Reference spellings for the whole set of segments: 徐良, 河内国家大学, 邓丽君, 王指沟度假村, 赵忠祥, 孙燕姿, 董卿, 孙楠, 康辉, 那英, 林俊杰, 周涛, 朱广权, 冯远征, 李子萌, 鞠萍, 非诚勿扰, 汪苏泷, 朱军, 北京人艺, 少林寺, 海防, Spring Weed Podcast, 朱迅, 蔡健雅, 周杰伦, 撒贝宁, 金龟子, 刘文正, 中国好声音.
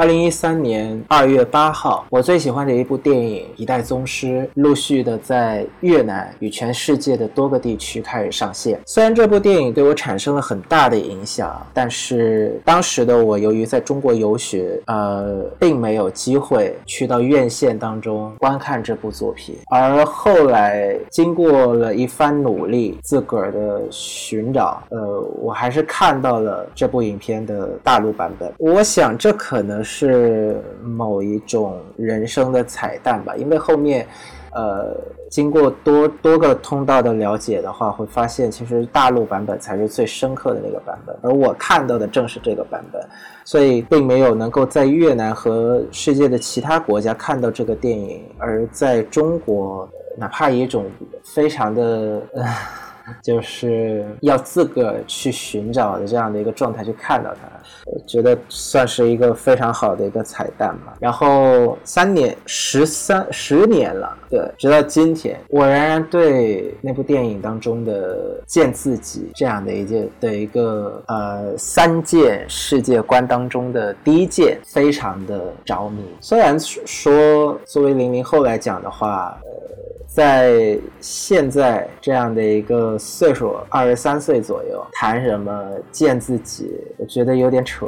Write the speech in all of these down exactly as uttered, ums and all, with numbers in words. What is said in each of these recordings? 二零一三年二月八号，我最喜欢的一部电影《一代宗师》陆续的在越南与全世界的多个地区开始上线。虽然这部电影对我产生了很大的影响，但是当时的我由于在中国游学，呃，并没有机会去到院线当中观看这部作品。而后来经过了一番努力，自个儿的寻找，呃，我还是看到了这部影片的大陆版本。我想这可能是某一种人生的彩蛋吧，因为后面呃，经过多多个通道的了解的话，会发现其实大陆版本才是最深刻的那个版本，而我看到的正是这个版本，所以并没有能够在越南和世界的其他国家看到这个电影，而在中国，哪怕一种非常的呃就是要自个去寻找的这样的一个状态去看到它，我觉得算是一个非常好的一个彩蛋吧。然后三年十三十年了，对，直到今天，我仍然对那部电影当中的见自己这样的一件的一个呃三件世界观当中的第一件非常的着迷。虽然说作为零零后来讲的话，呃在现在这样的一个岁数，二十三岁左右，谈什么见自己，我觉得有点扯，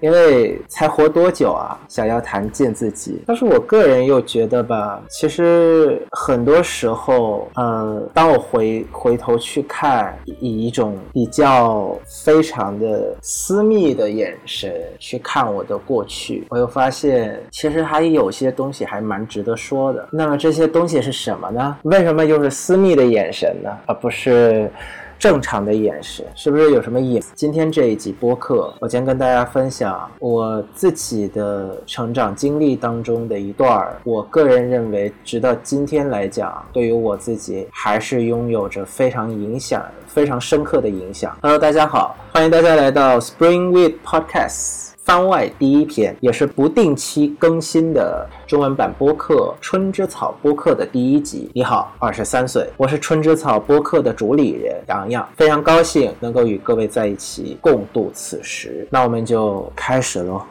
因为才活多久啊，想要谈见自己。但是我个人又觉得吧，其实很多时候呃，当我回回头去看，以一种比较非常的私密的眼神去看我的过去，我又发现其实还有些东西还蛮值得说的。那么这些东西是什么呢？为什么又是私密的眼神呢，而不是正常的眼神？是不是有什么隐？今天这一集播客，我将跟大家分享我自己的成长经历当中的一段，我个人认为直到今天来讲，对于我自己还是拥有着非常影响非常深刻的影响。 Hello 大家好，欢迎大家来到 Spring Weed Podcast番外第一篇，也是不定期更新的中文版播客春之草播客的第一集。你好，二十三岁，我是春之草播客的主理人洋洋，非常高兴能够与各位在一起共度此时。那我们就开始咯。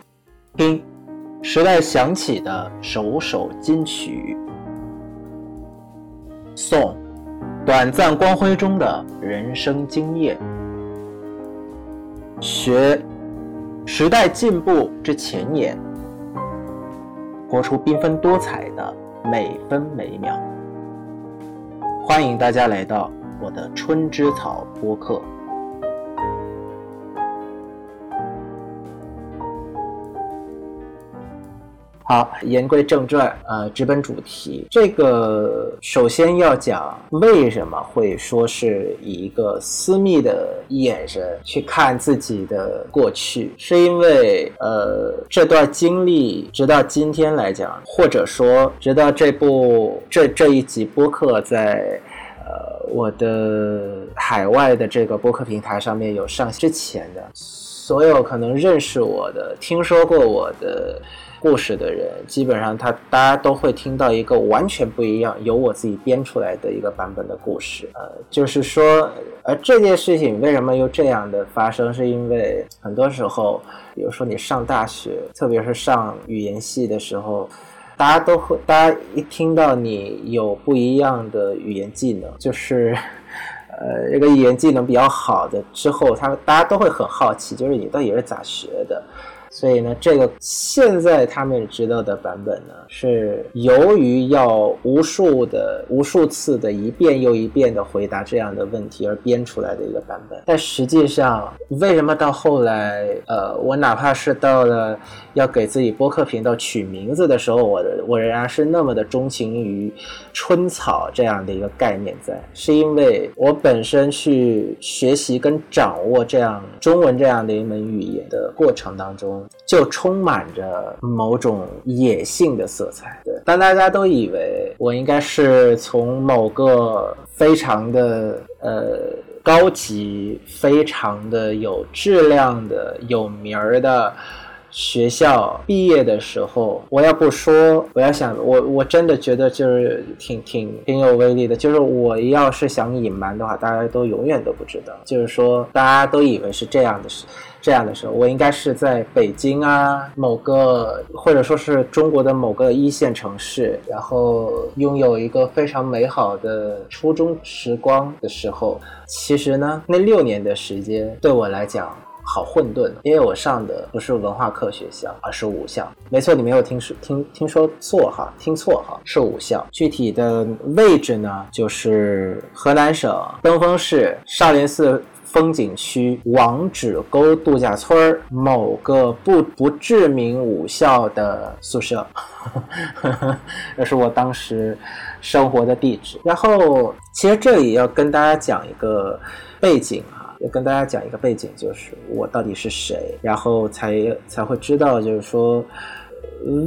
听时代响起的首首金曲，宋，短暂光辉中的人生经验。学，时代进步之前沿，活出缤纷多彩的每分每秒。欢迎大家来到我的春之草播客。好，言归正传，呃，直奔主题。这个首先要讲为什么会说是以一个私密的眼神去看自己的过去，是因为呃这段经历直到今天来讲，或者说直到这部这这一集播客在呃我的海外的这个播客平台上面有上线之前的，所有可能认识我的、听说过我的故事的人，基本上他大家都会听到一个完全不一样，由我自己编出来的一个版本的故事。呃，就是说，而这件事情为什么又这样的发生，是因为很多时候，比如说你上大学，特别是上语言系的时候，大家都会，大家一听到你有不一样的语言技能，就是呃，这个语言技能比较好的之后，他们大家都会很好奇，就是你到底是咋学的。所以呢，这个现在他们知道的版本呢，是由于要无数的无数次的一遍又一遍的回答这样的问题而编出来的一个版本。但实际上为什么到后来呃，我哪怕是到了要给自己播客频道取名字的时候，我我仍然是那么的钟情于春草这样的一个概念在，是因为我本身去学习跟掌握这样中文这样的一门语言的过程当中，就充满着某种野性的色彩。对，当大家都以为我应该是从某个非常的呃高级、非常的有质量的、有名的学校毕业的时候，我要不说，我要想，我我真的觉得就是挺挺挺有威力的。就是我要是想隐瞒的话，大家都永远都不知道。就是说，大家都以为是这样的事。这样的时候，我应该是在北京啊，某个或者说是中国的某个一线城市，然后拥有一个非常美好的初中时光的时候。其实呢，那六年的时间对我来讲好混沌，因为我上的不是文化课学校，而是武校。没错，你没有听说听听说错哈，听错哈，是武校。具体的位置呢，就是河南省登封市少林寺风景区王指沟度假村某个不不知名武校的宿舍，那是我当时生活的地址。然后，其实这里要跟大家讲一个背景啊，要跟大家讲一个背景，就是我到底是谁，然后才才会知道，就是说。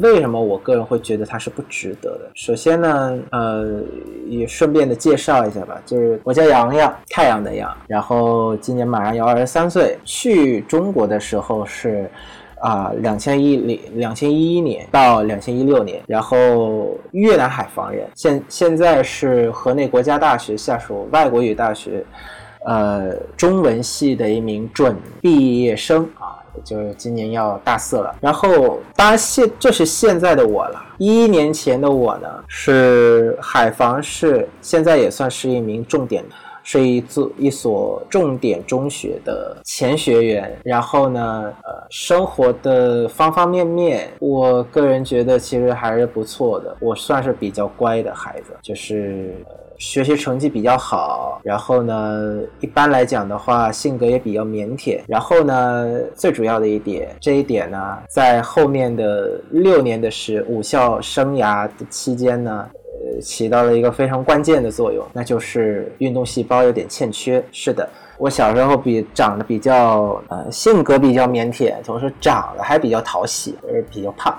为什么我个人会觉得它是不值得的？首先呢，呃，也顺便的介绍一下吧，就是我叫洋洋，太阳的洋，然后今年马上要二十三岁。去中国的时候是啊，两千一零两千一一年到两千一六年，然后越南海防人，现现在是河内国家大学下属外国语大学，呃，中文系的一名准毕业生啊。就是今年要大四了，然后当然现这是现在的我了。一一年前的我呢，是海防市，现在也算是一名重点，是一一所重点中学的前学员。然后呢，呃，生活的方方面面，我个人觉得其实还是不错的。我算是比较乖的孩子，就是。呃学习成绩比较好，然后呢一般来讲的话性格也比较腼腆，然后呢最主要的一点，这一点呢在后面的六年的时武校生涯的期间呢呃，起到了一个非常关键的作用，那就是运动细胞有点欠缺。是的，我小时候比长得比较呃，性格比较腼腆，同时长得还比较讨喜，而比较胖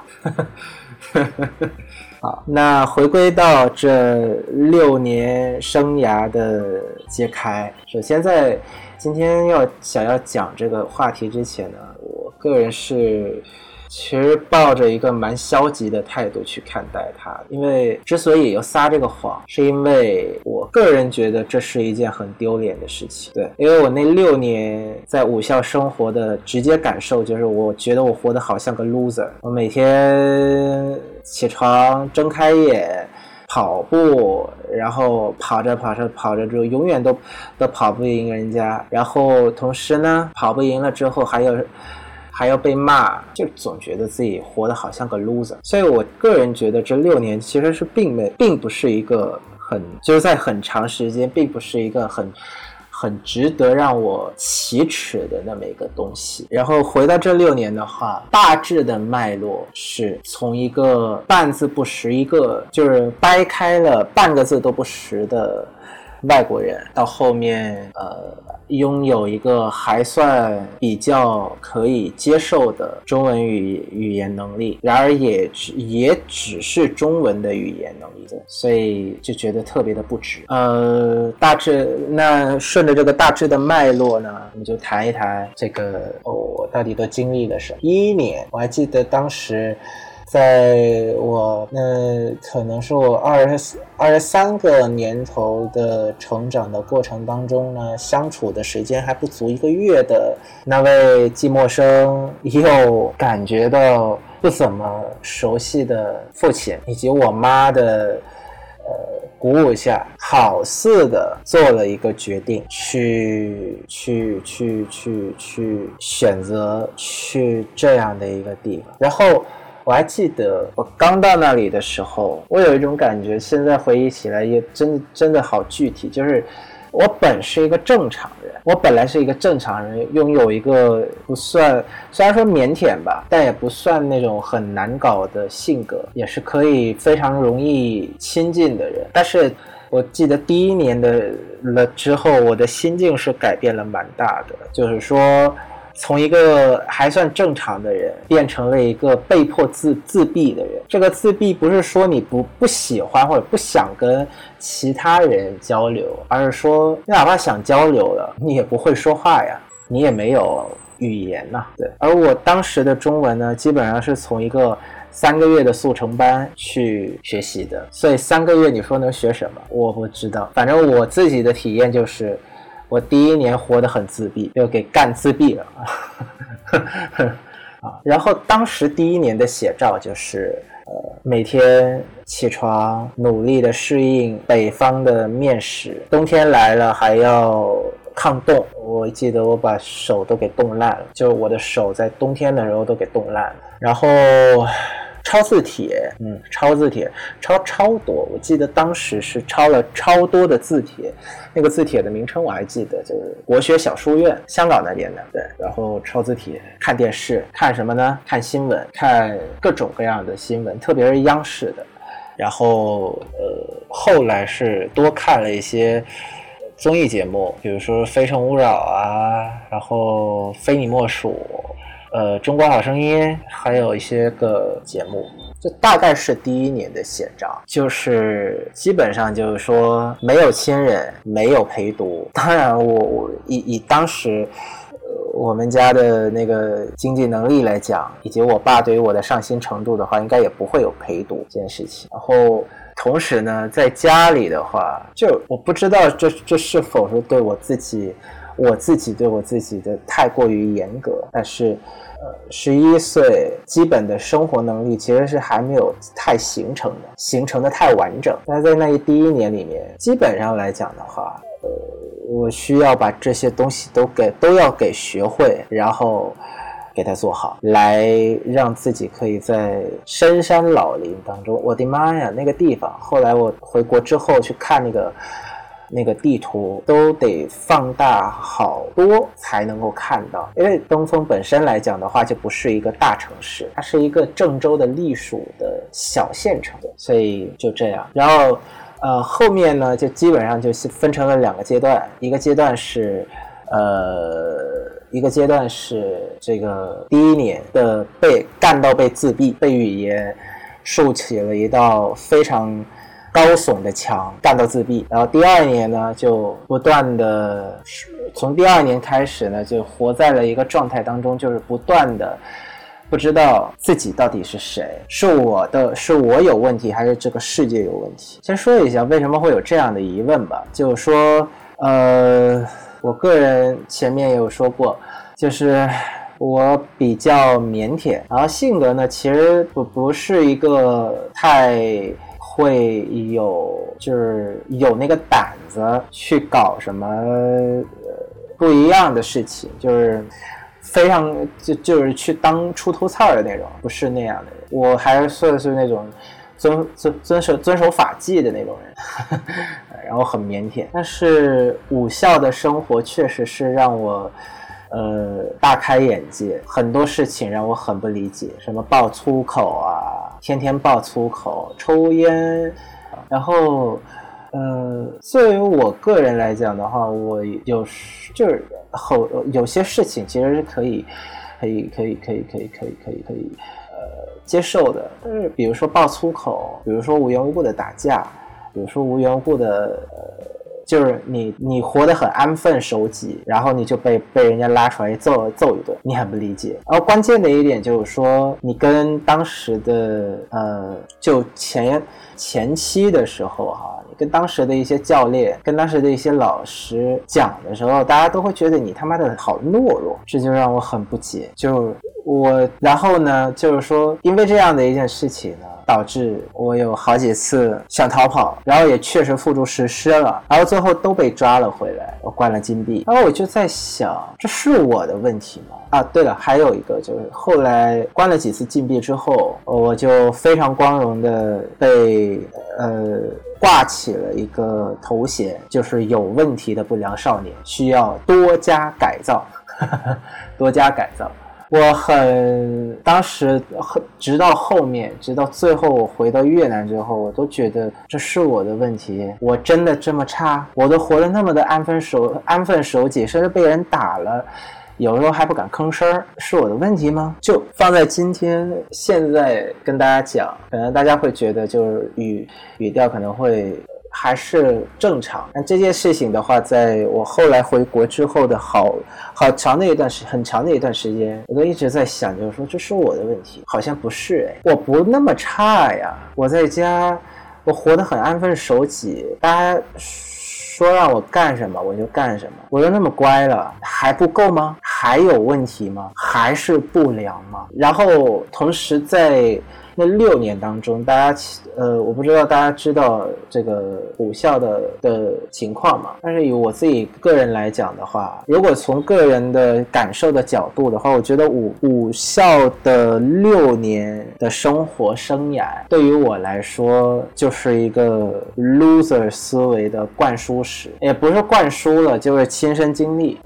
好，那回归到这六年生涯的揭开，首先在今天要想要讲这个话题之前呢，我个人是其实抱着一个蛮消极的态度去看待它，因为之所以要撒这个谎，是因为我个人觉得这是一件很丢脸的事情。对，因为我那六年在武校生活的直接感受就是，我觉得我活得好像个 loser， 我每天起床睁开眼跑步，然后跑着跑着跑着之后永远都都跑不赢人家，然后同时呢跑不赢了之后还有还要被骂，就总觉得自己活得好像个 loser。 所以我个人觉得这六年其实是并没并不是一个很就是在很长时间并不是一个很很值得让我启齿的那么一个东西。然后回到这六年的话，大致的脉络是从一个半字不识，一个就是掰开了半个字都不识的外国人，到后面呃拥有一个还算比较可以接受的中文语语言能力，然而也也只是中文的语言能力，所以就觉得特别的不值。呃，大致那顺着这个大致的脉络呢，我们就谈一谈这个哦，我到底都经历了什么？一一年，我还记得当时。在我那可能是我二十二十三个年头的成长的过程当中呢，相处的时间还不足一个月的那位既陌生又感觉到不怎么熟悉的父亲，以及我妈的呃鼓舞下，好似的做了一个决定，去去去去去选择去这样的一个地方。然后我还记得我刚到那里的时候，我有一种感觉，现在回忆起来也真的真的好具体，就是我本是一个正常人，我本来是一个正常人，拥有一个不算虽然说腼腆吧，但也不算那种很难搞的性格，也是可以非常容易亲近的人。但是我记得第一年的了之后，我的心境是改变了蛮大的，就是说从一个还算正常的人变成了一个被迫自自闭的人。这个自闭不是说你不不喜欢或者不想跟其他人交流，而是说哪怕想交流了，你也不会说话呀，你也没有语言呐、啊。对，而我当时的中文呢，基本上是从一个三个月的速成班去学习的，所以三个月你说能学什么？我不知道。反正我自己的体验就是，我第一年活得很自闭，就给干自闭了啊。然后当时第一年的写照就是。呃，每天起床努力的适应北方的面食，冬天来了还要抗冻，我记得我把手都给冻烂了，就我的手在冬天的时候都给冻烂了。然后抄字帖，嗯，抄字帖抄超多，我记得当时是抄了超多的字帖，那个字帖的名称我还记得，就是国学小书院，香港那边的。对，然后抄字帖，看电视，看什么呢？看新闻，看各种各样的新闻，特别是央视的。然后呃，后来是多看了一些综艺节目，比如说《非诚勿扰》啊，然后《非你莫属》。呃，中国好声音，还有一些个节目，这大概是第一年的写照，就是基本上就是说没有亲人，没有陪读。当然我，我以以当时、呃、我们家的那个经济能力来讲，以及我爸对于我的上心程度的话，应该也不会有陪读这件事情。然后。同时呢，在家里的话，就我不知道这这是否是对我自己，我自己对我自己的太过于严格，但是，呃，十一岁基本的生活能力其实是还没有太形成的，形成的太完整。但是在那第一年里面，基本上来讲的话，呃，我需要把这些东西都给都要给学会，然后。给他做好，来让自己可以在深山老林当中，我的妈呀，那个地方，后来我回国之后去看那个那个地图，都得放大好多才能够看到，因为东风本身来讲的话就不是一个大城市，它是一个郑州的隶属的小县城，所以就这样。然后呃，后面呢就基本上就分成了两个阶段，一个阶段是呃一个阶段是这个第一年的被干到被自闭，被语言竖起了一道非常高耸的墙，干到自闭。然后第二年呢，就不断的，从第二年开始呢，就活在了一个状态当中，就是不断的不知道自己到底是谁，是我的，是我有问题，还是这个世界有问题？先说一下为什么会有这样的疑问吧，就是说，呃。我个人前面也有说过，就是我比较腼腆，然后性格呢其实不不是一个太会有就是有那个胆子去搞什么不一样的事情，就是非常就就是去当出头菜的那种，不是那样的人，我还算是那种遵遵遵守遵守法纪的那种人然后很腼腆，但是武校的生活确实是让我呃大开眼界，很多事情让我很不理解，什么爆粗口啊，天天爆粗口，抽烟，然后呃作为我个人来讲的话，我有就是后有些事情其实是可以可以可以可以可以可以可以可以呃接受的，就是比如说爆粗口，比如说无缘无故的打架，比如说无缘无故的、呃、就是你你活得很安分守己，然后你就被被人家拉出来揍揍一顿，你很不理解。然后关键的一点就是说，你跟当时的呃就前前期的时候哈、啊，你跟当时的一些教练，跟当时的一些老师讲的时候，大家都会觉得你他妈的好懦弱，这就让我很不解。就我然后呢就是说，因为这样的一件事情呢，导致我有好几次想逃跑，然后也确实付诸实施了，然后最后都被抓了回来，我关了禁闭。然后我就在想，这是我的问题吗？啊，对了，还有一个就是后来关了几次禁闭之后，我就非常光荣的被呃挂起了一个头衔，就是有问题的不良少年，需要多加改造多加改造。我很当时直到后面直到最后我回到越南之后，我都觉得这是我的问题，我真的这么差，我都活得那么的安分守安分守己，甚至被人打了有时候还不敢吭声，是我的问题吗？就放在今天现在跟大家讲，可能大家会觉得就是语语调可能会还是正常。但这件事情的话，在我后来回国之后的好好长的一段时很长的一段时间，我都一直在想，就是说这是我的问题，好像不是，哎，我不那么差呀，我在家我活得很安分守己，大家说让我干什么我就干什么，我都那么乖了，还不够吗？还有问题吗？还是不良吗？然后同时在那六年当中，大家呃，我不知道大家知道这个武校的的情况嘛？但是以我自己个人来讲的话，如果从个人的感受的角度的话，我觉得武武校的六年的生活生涯，对于我来说就是一个 loser 思维的灌输史，也不是灌输了，就是亲身经历。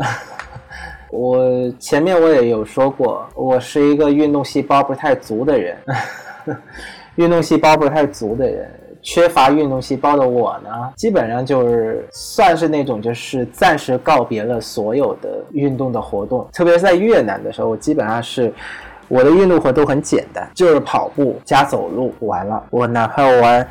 我前面我也有说过，我是一个运动细胞不太足的人。运动细胞不太足的人，缺乏运动细胞的我呢，基本上就是算是那种就是暂时告别了所有的运动的活动。特别是在越南的时候，我基本上是我的运动活动很简单，就是跑步加走路，完了。我哪怕玩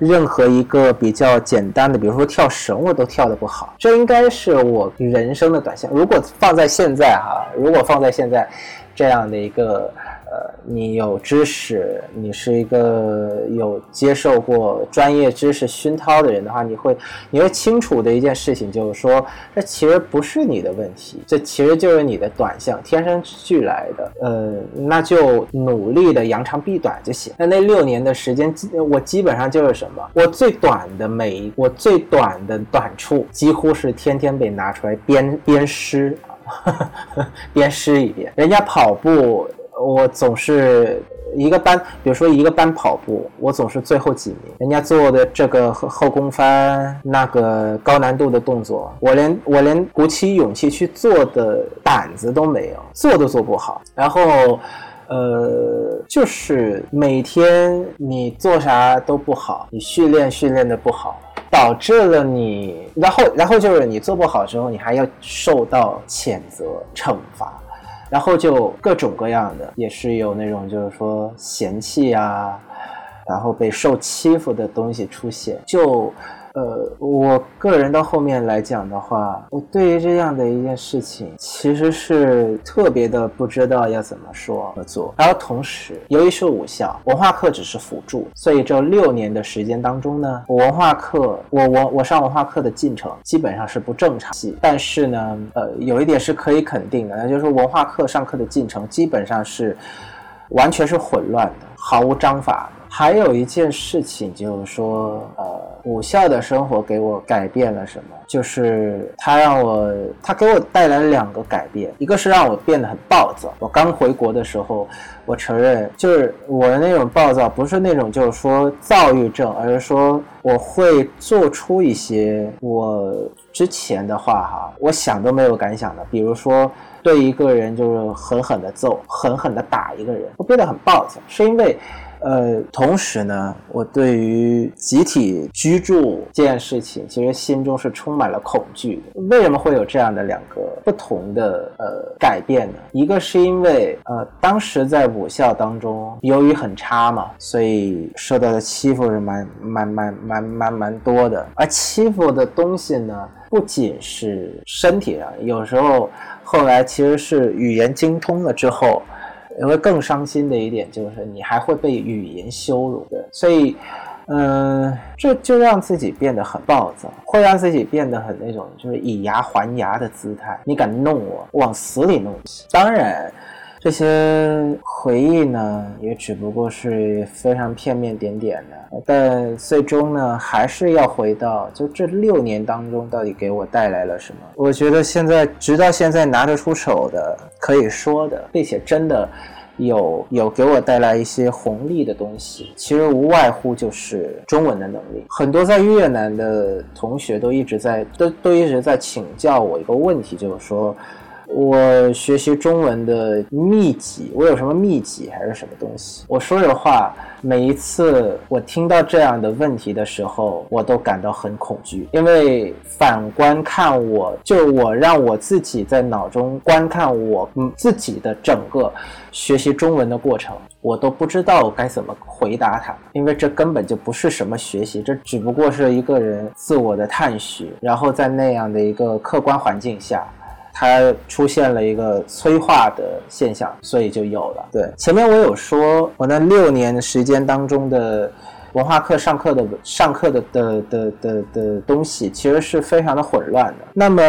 任何一个比较简单的，比如说跳绳，我都跳得不好。这应该是我人生的短项。如果放在现在哈、啊，如果放在现在这样的一个呃，你有知识，你是一个有接受过专业知识熏陶的人的话，你会你会清楚的一件事情就是说，这其实不是你的问题，这其实就是你的短项，天生俱来的，呃，那就努力的扬长避短就行。那那六年的时间，我基本上就是什么，我最短的每一我最短的短处，几乎是天天被拿出来鞭鞭尸，鞭尸一遍。人家跑步。我总是一个班，比如说一个班跑步，我总是最后几名。人家做的这个后空翻，那个高难度的动作，我连我连鼓起勇气去做的胆子都没有，做都做不好。然后呃，就是每天你做啥都不好，你训练训练的不好，导致了你，然后然后就是你做不好之后，你还要受到谴责惩罚。然后就各种各样的，也是有那种就是说嫌弃啊，然后被受欺负的东西出现。就呃，我个人到后面来讲的话，我对于这样的一件事情其实是特别的不知道要怎么说和做。然后同时由于是武校，文化课只是辅助，所以这六年的时间当中呢，我文化课我我我上文化课的进程基本上是不正常。但是呢呃，有一点是可以肯定的，那就是文化课上课的进程基本上是完全是混乱的，毫无章法的。还有一件事情就是说呃，武校的生活给我改变了什么，就是它让我它给我带来了两个改变。一个是让我变得很暴躁，我刚回国的时候我承认，就是我的那种暴躁不是那种就是说躁郁症，而是说我会做出一些我之前的话哈，我想都没有敢想的，比如说对一个人就是狠狠的揍，狠狠的打一个人，我变得很暴躁。是因为呃，同时呢，我对于集体居住这件事情，其实心中是充满了恐惧的。为什么会有这样的两个不同的呃改变呢？一个是因为呃，当时在武校当中，由于很差嘛，所以受到的欺负是蛮蛮蛮蛮蛮蛮多的。而欺负的东西呢，不仅是身体上，有时候后来其实是语言精通了之后。因为更伤心的一点就是你还会被语言羞辱的，所以嗯，这就让自己变得很暴躁，会让自己变得很那种就是以牙还牙的姿态，你敢弄我，往死里弄。当然这些回忆呢也只不过是非常片面点点的，但最终呢还是要回到就这六年当中到底给我带来了什么。我觉得现在直到现在拿得出手的可以说的，并且真的有有给我带来一些红利的东西，其实无外乎就是中文的能力。很多在越南的同学都一直在都都一直在请教我一个问题，就是说我学习中文的秘籍，我有什么秘籍还是什么东西？我说实话，每一次我听到这样的问题的时候，我都感到很恐惧，因为反观看我，就我让我自己在脑中观看我自己的整个学习中文的过程，我都不知道我该怎么回答他，因为这根本就不是什么学习，这只不过是一个人自我的探寻，然后在那样的一个客观环境下，它出现了一个催化的现象，所以就有了。对，前面我有说，我那六年的时间当中的文化课上课的上课的的的的的东西，其实是非常的混乱的。那么，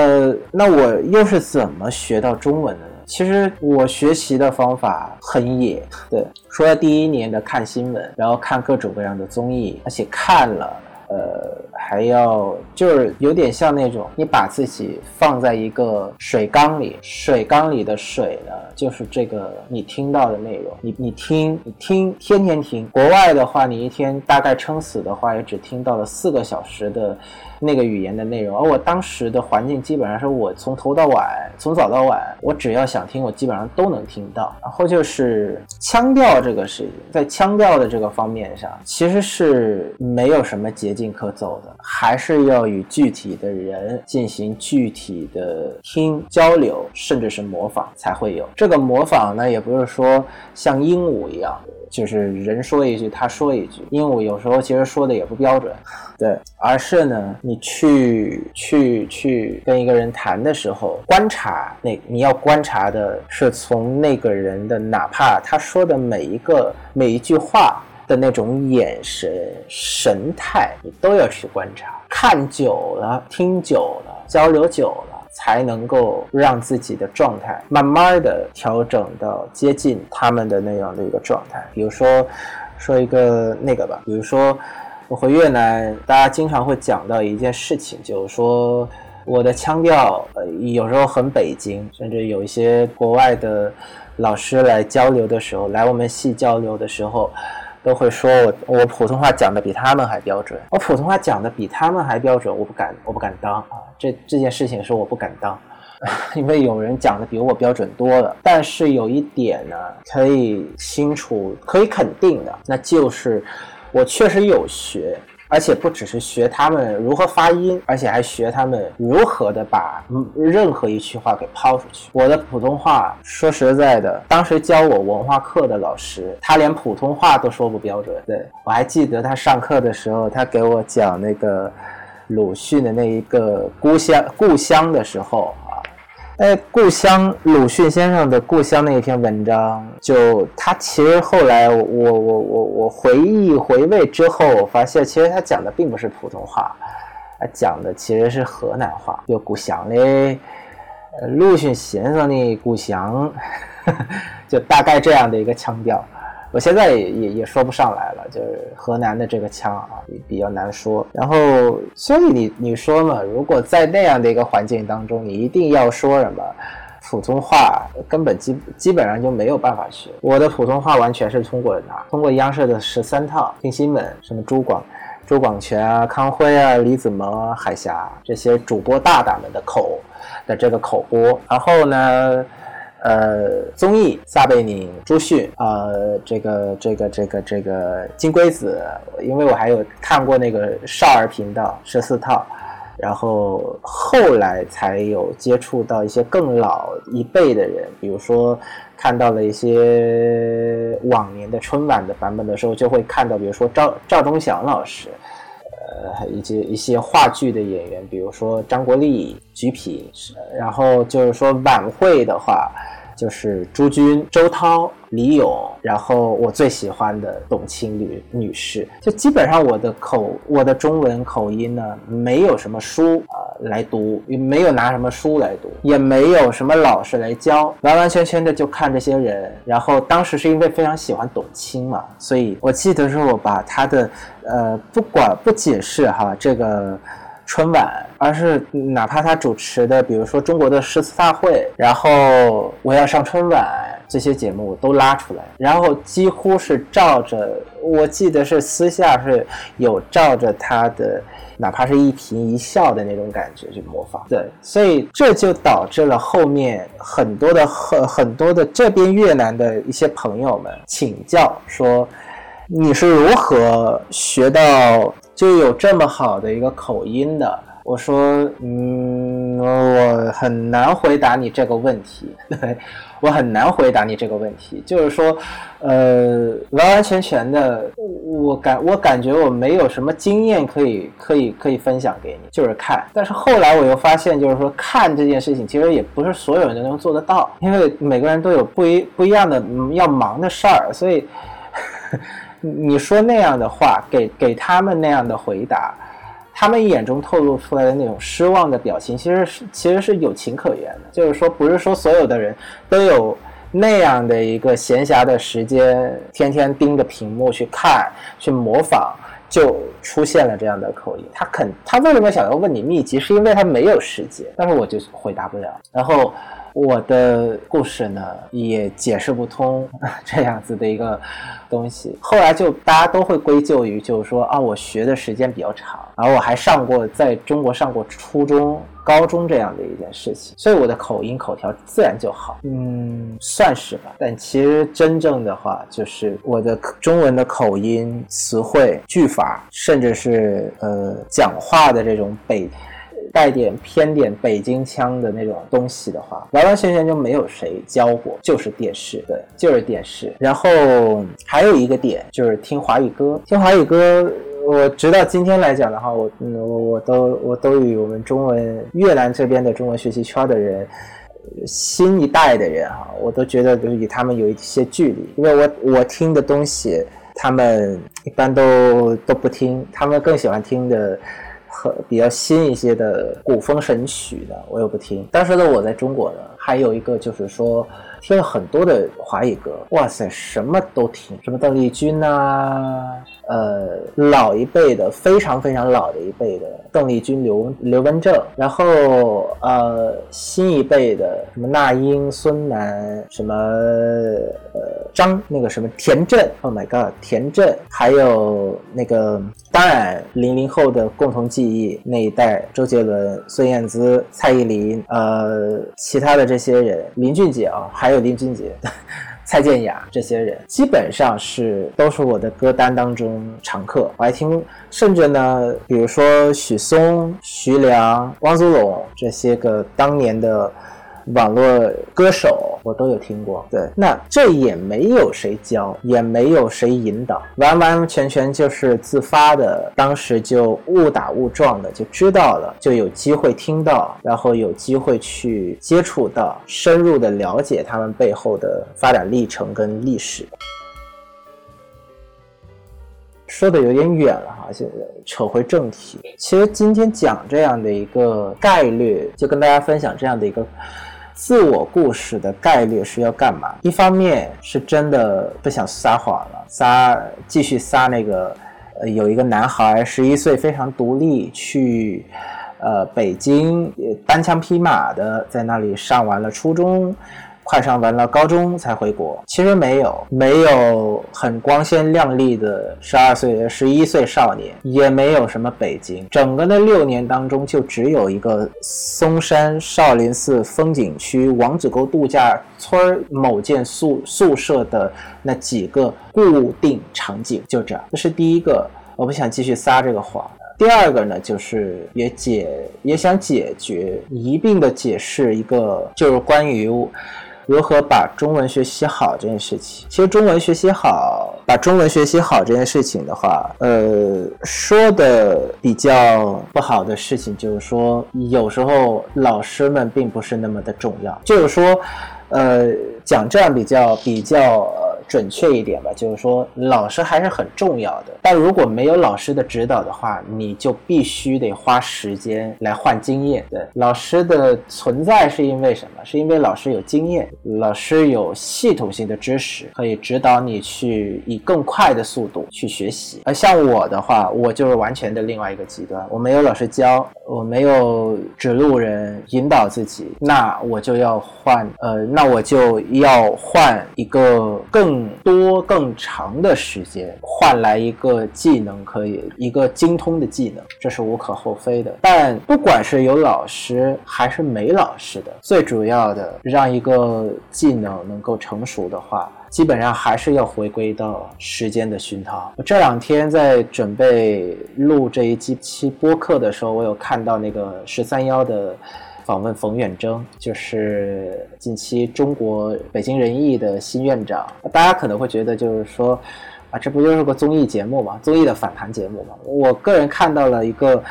那我又是怎么学到中文的呢？其实我学习的方法很野，对，除了第一年的看新闻，然后看各种各样的综艺，而且看了。呃，还要就是有点像那种你把自己放在一个水缸里，水缸里的水呢，就是这个你听到的内容，你你听你听天天听。国外的话，你一天大概撑死的话，也只听到了四个小时的那个语言的内容。而我当时的环境基本上是我从头到晚，从早到晚，我只要想听，我基本上都能听到。然后就是腔调这个事情，在腔调的这个方面上，其实是没有什么捷径可走的，还是要与具体的人进行具体的听交流，甚至是模仿才会有。这个模仿呢，也不是说像鹦鹉一样，就是人说一句他说一句，鹦鹉有时候其实说的也不标准，对，而是呢，你去去去跟一个人谈的时候，观察那你要观察的是从那个人的哪怕他说的每一个每一句话的那种眼神神态，你都要去观察，看久了，听久了，交流久了，才能够让自己的状态慢慢的调整到接近他们的那样的一个状态。比如说说一个那个吧，比如说我回越南，大家经常会讲到一件事情，就是说我的腔调、呃、有时候很北京，甚至有一些国外的老师来交流的时候，来我们系交流的时候，都会说我我普通话讲的比他们还标准，我普通话讲的比他们还标准，我不敢我不敢当啊，这这件事情是我不敢当，因为有人讲的比我标准多了。但是有一点呢，可以清楚可以肯定的，那就是我确实有学，而且不只是学他们如何发音，而且还学他们如何的把任何一句话给抛出去。我的普通话说实在的，当时教我文化课的老师，他连普通话都说不标准。对，我还记得他上课的时候，他给我讲那个鲁迅的那一个故乡故乡的时候啊，哎，故乡鲁迅先生的故乡那一篇文章，就他其实后来我我我我回忆回味之后，我发现其实他讲的并不是普通话，他讲的其实是河南话。有故乡嘞，鲁迅先生的故乡，就大概这样的一个腔调。我现在也也也说不上来了，就是河南的这个腔啊，也比较难说。然后，所以你你说嘛，如果在那样的一个环境当中，你一定要说什么普通话，根本基基本上就没有办法学。我的普通话完全是通过哪？通过央视的十三套听新闻，什么朱广、朱广权啊、康辉啊、李子萌啊、海霞这些主播大大们的口的这个口播，然后呢？呃，综艺撒贝宁、朱迅，呃，这个、这个、这个、这个金龟子，因为我还有看过那个少儿频道十四套，然后后来才有接触到一些更老一辈的人，比如说看到了一些往年的春晚的版本的时候，就会看到，比如说赵赵忠祥老师，呃，以及一些话剧的演员，比如说张国立、鞠萍，然后就是说晚会的话，就是朱军、周涛、李咏，然后我最喜欢的董卿女女士，就基本上我的口我的中文口音呢，没有什么书啊、呃、来读，也没有拿什么书来读，也没有什么老师来教，完完全全的就看这些人。然后当时是因为非常喜欢董卿嘛，所以我记得是我把她的呃不管不仅是哈这个春晚，而是哪怕他主持的，比如说中国的诗词大会，然后我要上春晚，这些节目我都拉出来，然后几乎是照着，我记得是私下是有照着他的哪怕是一颦一笑的那种感觉去模仿。对，所以这就导致了后面很多的很多的这边越南的一些朋友们请教说，你是如何学到就有这么好的一个口音的？我说嗯，我很难回答你这个问题。对，我很难回答你这个问题，就是说呃，完完全全的我感我感觉我没有什么经验可以可以可以分享给你，就是看。但是后来我又发现，就是说看这件事情其实也不是所有人都能做得到，因为每个人都有不一不一样的要忙的事儿，所以你说那样的话给给他们那样的回答，他们眼中透露出来的那种失望的表情其实是其实是有情可原的，就是说不是说所有的人都有那样的一个闲暇的时间天天盯着屏幕去看去模仿就出现了这样的口音。他肯他为什么想要问你秘籍，是因为他没有时间，但是我就回答不了，然后我的故事呢也解释不通这样子的一个东西。后来就大家都会归咎于就是说啊，我学的时间比较长，然后我还上过在中国上过初中高中这样的一件事情，所以我的口音口条自然就好，嗯，算是吧。但其实真正的话就是我的中文的口音词汇句法，甚至是呃讲话的这种北带点偏点北京腔的那种东西的话，完完全全就没有谁教过，就是电视。对，就是电视。然后还有一个点就是听华语歌，听华语歌我直到今天来讲的话，我我我都我都与我们中文越南这边的中文学习圈的人，新一代的人啊，我都觉得就是与他们有一些距离，因为我我听的东西他们一般都都不听，他们更喜欢听的比较新一些的古风神曲的我又不听。当时的我在中国呢，还有一个就是说听了很多的华语歌，哇塞，什么都听，什么邓丽君啊，呃，老一辈的非常非常老的一辈的邓丽君、刘刘文正，然后呃新一辈的什么那英、孙楠，什么呃张那个什么田震 ，Oh my god， 田震，还有那个当然零零后的共同记忆那一代，周杰伦、孙燕姿、蔡依林，呃，其他的这些人，林俊杰啊，还有林俊杰。蔡健雅这些人基本上是都是我的歌单当中常客，我还听，甚至呢，比如说许嵩、徐良、汪苏泷这些个当年的网络歌手，我都有听过。对，那这也没有谁教，也没有谁引导，完完全全就是自发的，当时就误打误撞的就知道了，就有机会听到，然后有机会去接触到，深入的了解他们背后的发展历程跟历史。说的有点远了哈，现在扯回正题。其实今天讲这样的一个概率，就跟大家分享这样的一个自我故事的概率是要干嘛？一方面是真的不想撒谎了，撒继续撒那个、呃、有一个男孩十一岁非常独立去呃北京单枪匹马的在那里上完了初中，快上完了高中才回国。其实没有没有很光鲜亮丽的十二岁十一岁少年，也没有什么北京，整个那六年当中就只有一个松山少林寺风景区王子沟度假村某间 宿, 宿舍的那几个固定场景，就这样。这是第一个，我不想继续撒这个谎。第二个呢，就是也解也想解决一并的解释一个，就是关于如何把中文学习好这件事情。其实中文学习好，把中文学习好这件事情的话，呃，说的比较不好的事情就是说，有时候老师们并不是那么的重要。就是说，呃，讲这样比较比较准确一点吧，就是说老师还是很重要的，但如果没有老师的指导的话，你就必须得花时间来换经验。对，老师的存在是因为什么？是因为老师有经验，老师有系统性的知识，可以指导你去以更快的速度去学习。而像我的话，我就是完全的另外一个极端，我没有老师教，我没有指路人引导自己，那我就要换呃，那我就要换一个更多更长的时间，换来一个技能，可以一个精通的技能，这是无可厚非的。但不管是有老师还是没老师的，最主要的让一个技能能够成熟的话，基本上还是要回归到时间的熏陶。我这两天在准备录这一期播客的时候，我有看到那个十三幺的访问冯远征，就是近期中国北京人艺的新院长。大家可能会觉得就是说啊，这不就是个综艺节目吗？综艺的反弹节目吗？我个人看到了一个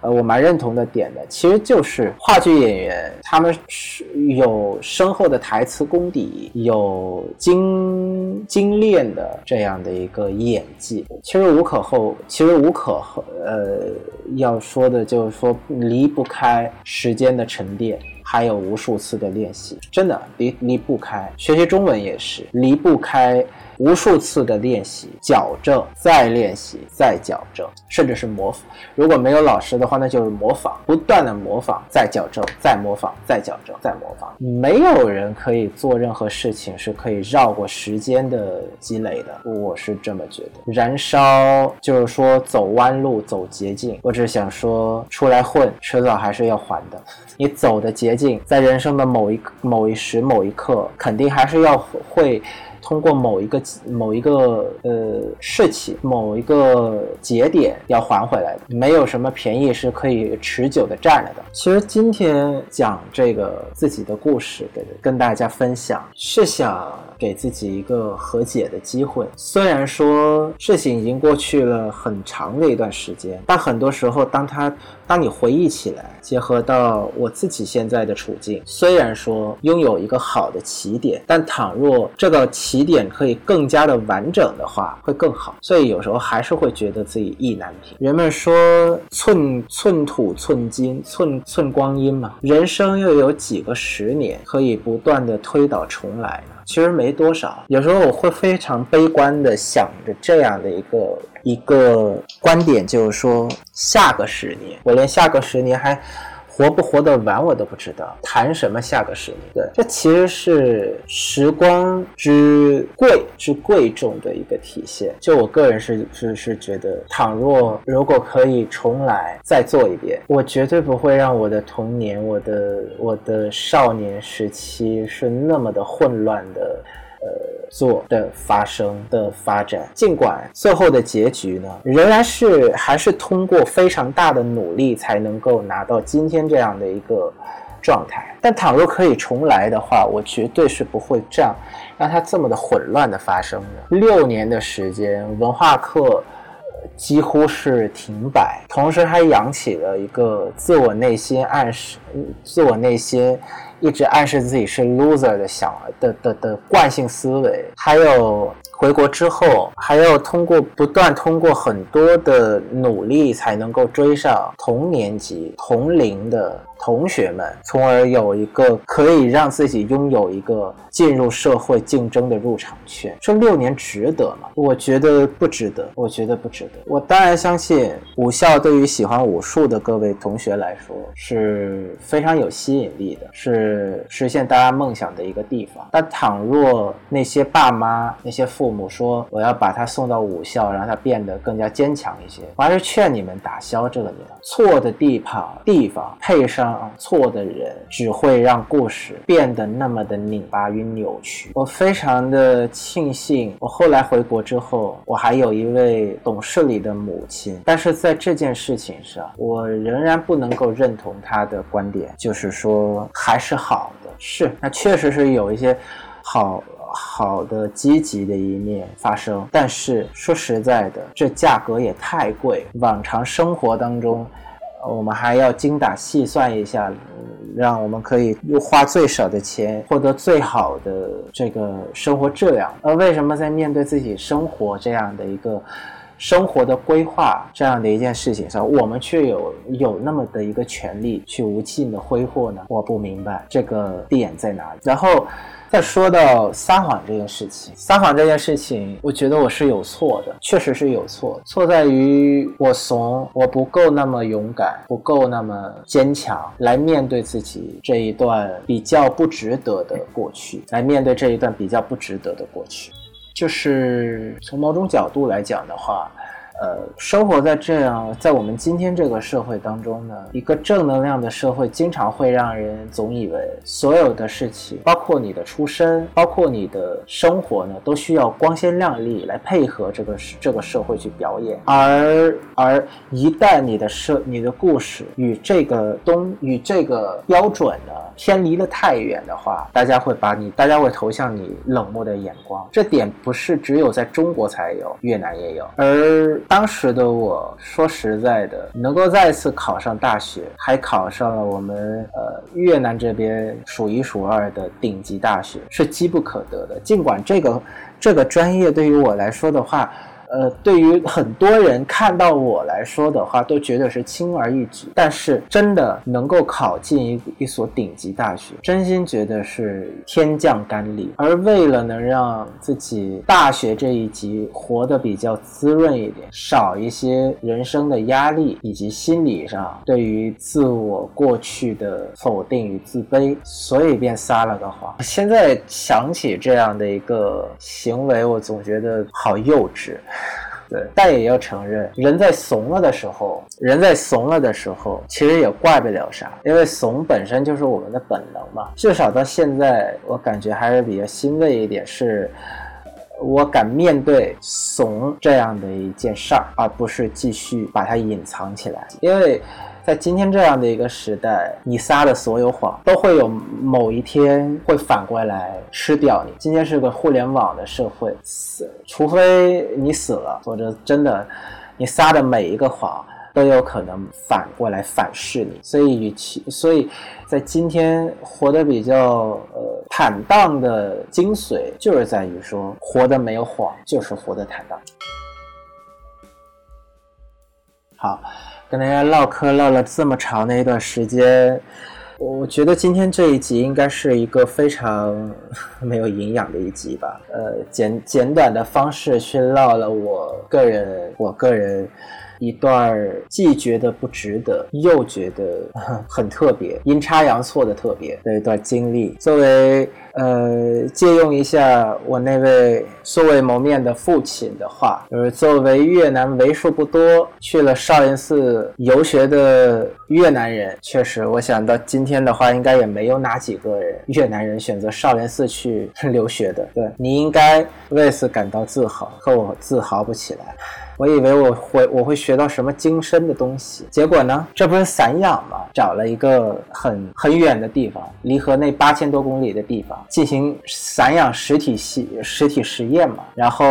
呃，我蛮认同的点的，其实就是话剧演员他们是有深厚的台词功底，有精精炼的这样的一个演技，其实无可厚其实无可厚呃，要说的就是说离不开时间的沉淀，还有无数次的练习，真的离离不开。学习中文也是离不开无数次的练习，矫正，再练习，再矫正，甚至是模仿。如果没有老师的话，那就是模仿，不断的模仿，再矫正，再模仿，再矫正，再模仿。没有人可以做任何事情是可以绕过时间的积累的，我是这么觉得。燃烧就是说走弯路，走捷径。我只想说，出来混，迟早还是要还的。你走的捷径，在人生的某一某一时某一刻，肯定还是要会。通过某一个某一个呃事情，某一个节点要还回来的，没有什么便宜是可以持久的占了的。其实今天讲这个自己的故事给跟大家分享，是想给自己一个和解的机会。虽然说事情已经过去了很长的一段时间，但很多时候当它当你回忆起来，结合到我自己现在的处境，虽然说拥有一个好的起点，但倘若这个起点可以更加的完整的话，会更好。所以有时候还是会觉得自己意难平。人们说寸寸土寸金，寸寸光阴嘛，人生又有几个十年可以不断的推倒重来呢？其实没多少。有时候我会非常悲观的想着这样的一个一个观点，就是说下个十年，我连下个十年还活不活得完我都不知道，谈什么下个十年？对，这其实是时光之贵之贵重的一个体现。就我个人是是是觉得，倘若如果可以重来再做一遍，我绝对不会让我的童年、我的我的少年时期是那么的混乱的。呃，做的发生的发展，尽管最后的结局呢，仍然是还是通过非常大的努力才能够拿到今天这样的一个状态。但倘若可以重来的话，我绝对是不会这样让它这么的混乱的发生的。六年的时间，文化课几乎是停摆，同时还养起了一个自我内心暗示自我内心一直暗示自己是 loser 的想的的的惯性思维。还有回国之后，还要通过不断通过很多的努力才能够追上同年级同龄的同学们，从而有一个可以让自己拥有一个进入社会竞争的入场券。这六年值得吗？我觉得不值得，我觉得不值得。我当然相信武校对于喜欢武术的各位同学来说是非常有吸引力的，是实现大家梦想的一个地方。但倘若那些爸妈、那些父母说我要把他送到武校，让他变得更加坚强一些，我还是劝你们打消这个念头。错的地方地方配上错的人，只会让故事变得那么的拧巴与扭曲。我非常的庆幸我后来回国之后，我还有一位懂事里的母亲，但是在这件事情上我仍然不能够认同她的观点，就是说还是好的。是，那确实是有一些好好的积极的一面发生，但是说实在的，这价格也太贵。往常生活当中我们还要精打细算一下让我们可以又花最少的钱获得最好的这个生活质量。而为什么在面对自己生活这样的一个生活的规划这样的一件事情上，我们却有有那么的一个权利去无尽的挥霍呢？我不明白这个点在哪里。然后再说到撒谎这件事情，撒谎这件事情我觉得我是有错的，确实是有错，错在于我怂，我不够那么勇敢，不够那么坚强来面对自己这一段比较不值得的过去，来面对这一段比较不值得的过去。就是从某种角度来讲的话，呃，生活在这样，在我们今天这个社会当中呢，一个正能量的社会经常会让人总以为所有的事情，包括你的出身，包括你的生活呢，都需要光鲜亮丽来配合这个这个社会去表演。而而一旦你的社你的故事与这个东与这个标准呢偏离了太远的话，大家会把你大家会投向你冷漠的眼光。这点不是只有在中国才有，越南也有。而当时的我说实在的，能够再次考上大学，还考上了我们呃越南这边数一数二的顶级大学，是机不可得的。尽管这个这个专业对于我来说的话，呃，对于很多人看到我来说的话，都觉得是轻而易举，但是真的能够考进一一所顶级大学，真心觉得是天降甘霖。而为了能让自己大学这一级活得比较滋润一点，少一些人生的压力以及心理上对于自我过去的否定与自卑，所以便撒了个谎。现在想起这样的一个行为，我总觉得好幼稚。对，但也要承认，人在怂了的时候，人在怂了的时候，其实也怪不了啥，因为怂本身就是我们的本能嘛。至少到现在，我感觉还是比较欣慰一点，是我敢面对怂这样的一件事儿，而不是继续把它隐藏起来。因为在今天这样的一个时代，你撒的所有谎都会有某一天会反过来吃掉你。今天是个互联网的社会，除非你死了，或者真的你撒的每一个谎都有可能反过来反噬你。所以与其所以在今天活得比较呃坦荡的精髓，就是在于说活得没有谎，就是活得坦荡。好，跟大家唠嗑唠了这么长的一段时间，我觉得今天这一集应该是一个非常没有营养的一集吧。呃，简简短的方式去唠了我个人我个人一段既觉得不值得又觉得很特别，阴差阳错的特别的一段经历，作为呃，借用一下我那位素未谋面的父亲的话，就是作为越南为数不多去了少林寺游学的越南人，确实我想到今天的话应该也没有哪几个人越南人选择少林寺去留学的。对，你应该为此感到自豪，可我自豪不起来。我以为我会我会学到什么精深的东西，结果呢，这不是散养吗？找了一个很很远的地方，离河内八千多公里的地方进行散养实体系实体实验嘛，然后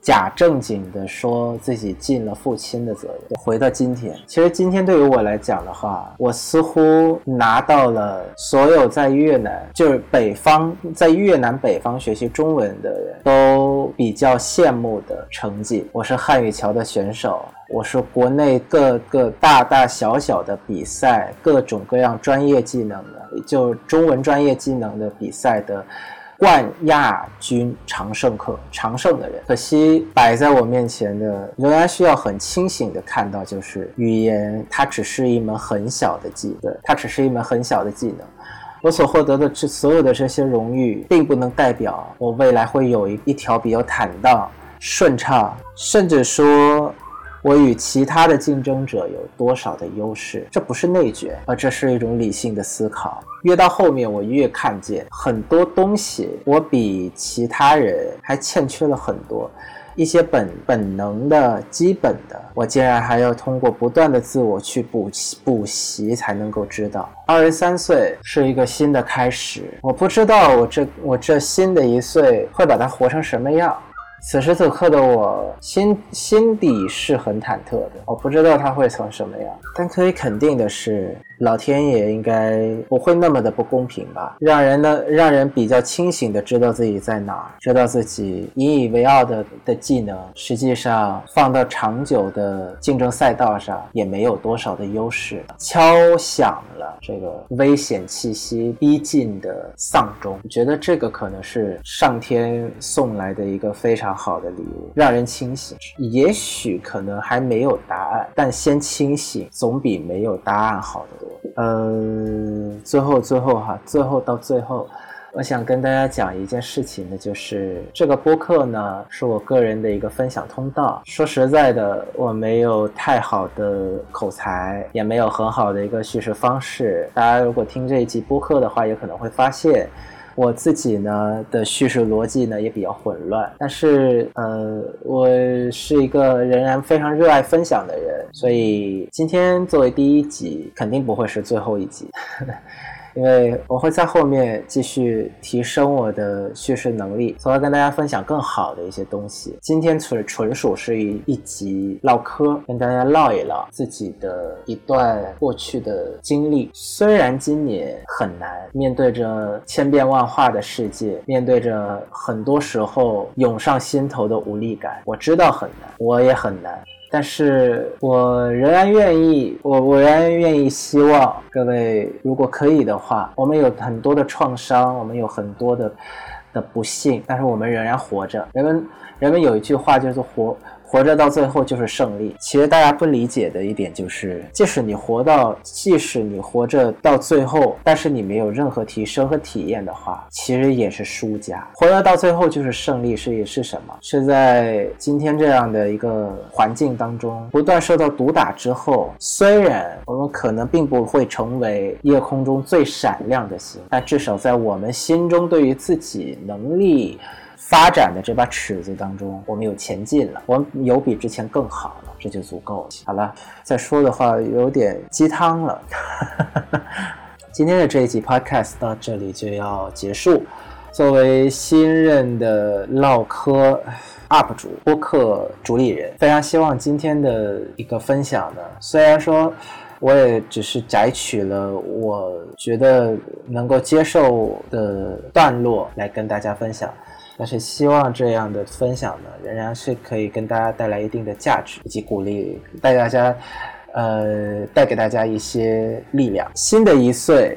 假正经的说自己尽了父亲的责任。回到今天，其实今天对于我来讲的话，我似乎拿到了所有在越南就是北方在越南北方学习中文的人都比较羡慕的成绩。我是汉语桥的选手，我是国内各个大大小小的比赛，各种各样专业技能的，就中文专业技能的比赛的冠亚军常胜客常胜的人。可惜摆在我面前的，仍然需要很清醒的看到，就是语言它只是一门很小的技能，它只是一门很小的技能。我所获得的这所有的这些荣誉，并不能代表我未来会有一一条比较坦荡、顺畅，甚至说我与其他的竞争者有多少的优势。这不是内卷，而这是一种理性的思考。越到后面我越看见很多东西我比其他人还欠缺了很多，一些本本能的基本的我竟然还要通过不断的自我去补习补习才能够知道。二十三岁是一个新的开始，我不知道我这我这新的一岁会把它活成什么样。此时此刻的我心心底是很忐忑的，我不知道它会成什么样，但可以肯定的是，老天爷应该不会那么的不公平吧，让人呢让人比较清醒的知道自己在哪儿，知道自己引以为傲的的技能实际上放到长久的竞争赛道上也没有多少的优势。敲响了这个危险气息逼近的丧钟，我觉得这个可能是上天送来的一个非常好的礼物，让人清醒。也许可能还没有答案，但先清醒总比没有答案好得多。呃，最后最后哈，最后到最后我想跟大家讲一件事情呢，就是这个播客呢是我个人的一个分享通道。说实在的，我没有太好的口才，也没有很好的一个叙事方式。大家如果听这一集播客的话，也可能会发现我自己呢的叙事逻辑呢也比较混乱，但是呃，我是一个仍然非常热爱分享的人，所以今天作为第一集肯定不会是最后一集因为我会在后面继续提升我的叙事能力，从而跟大家分享更好的一些东西。今天纯纯属是一一集唠嗑，跟大家唠一唠自己的一段过去的经历。虽然今年很难，面对着千变万化的世界，面对着很多时候涌上心头的无力感，我知道很难，我也很难，但是我仍然愿意，我我仍然愿意希望各位，如果可以的话，我们有很多的创伤，我们有很多的的不幸，但是我们仍然活着。人们人们有一句话就是活活着到最后就是胜利。其实大家不理解的一点就是，即使你活到，即使你活着到最后，但是你没有任何提升和体验的话，其实也是输家。活着到最后就是胜利，是也是什么？是在今天这样的一个环境当中，不断受到毒打之后，虽然我们可能并不会成为夜空中最闪亮的星，但至少在我们心中对于自己能力发展的这把尺子当中，我们有前进了，我们有比之前更好了，这就足够了。好了，再说的话有点鸡汤了今天的这一集 podcast 到这里就要结束。作为新任的唠嗑 U P 主，播客主理人，非常希望今天的一个分享呢，虽然说我也只是摘取了我觉得能够接受的段落来跟大家分享，但是希望这样的分享呢，仍然是可以跟大家带来一定的价值，以及鼓励带大家，呃，带给大家一些力量。新的一岁，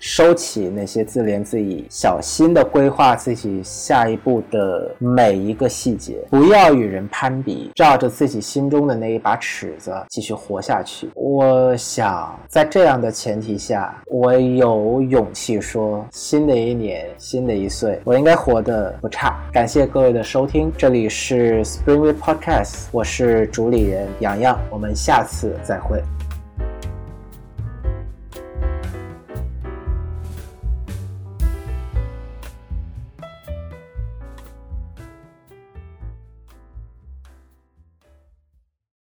收起那些自怜自艾，小心的规划自己下一步的每一个细节，不要与人攀比，照着自己心中的那一把尺子继续活下去。我想在这样的前提下，我有勇气说新的一年新的一岁我应该活得不差。感谢各位的收听，这里是 Spring Week Podcast， 我是主理人洋洋，我们下次再会。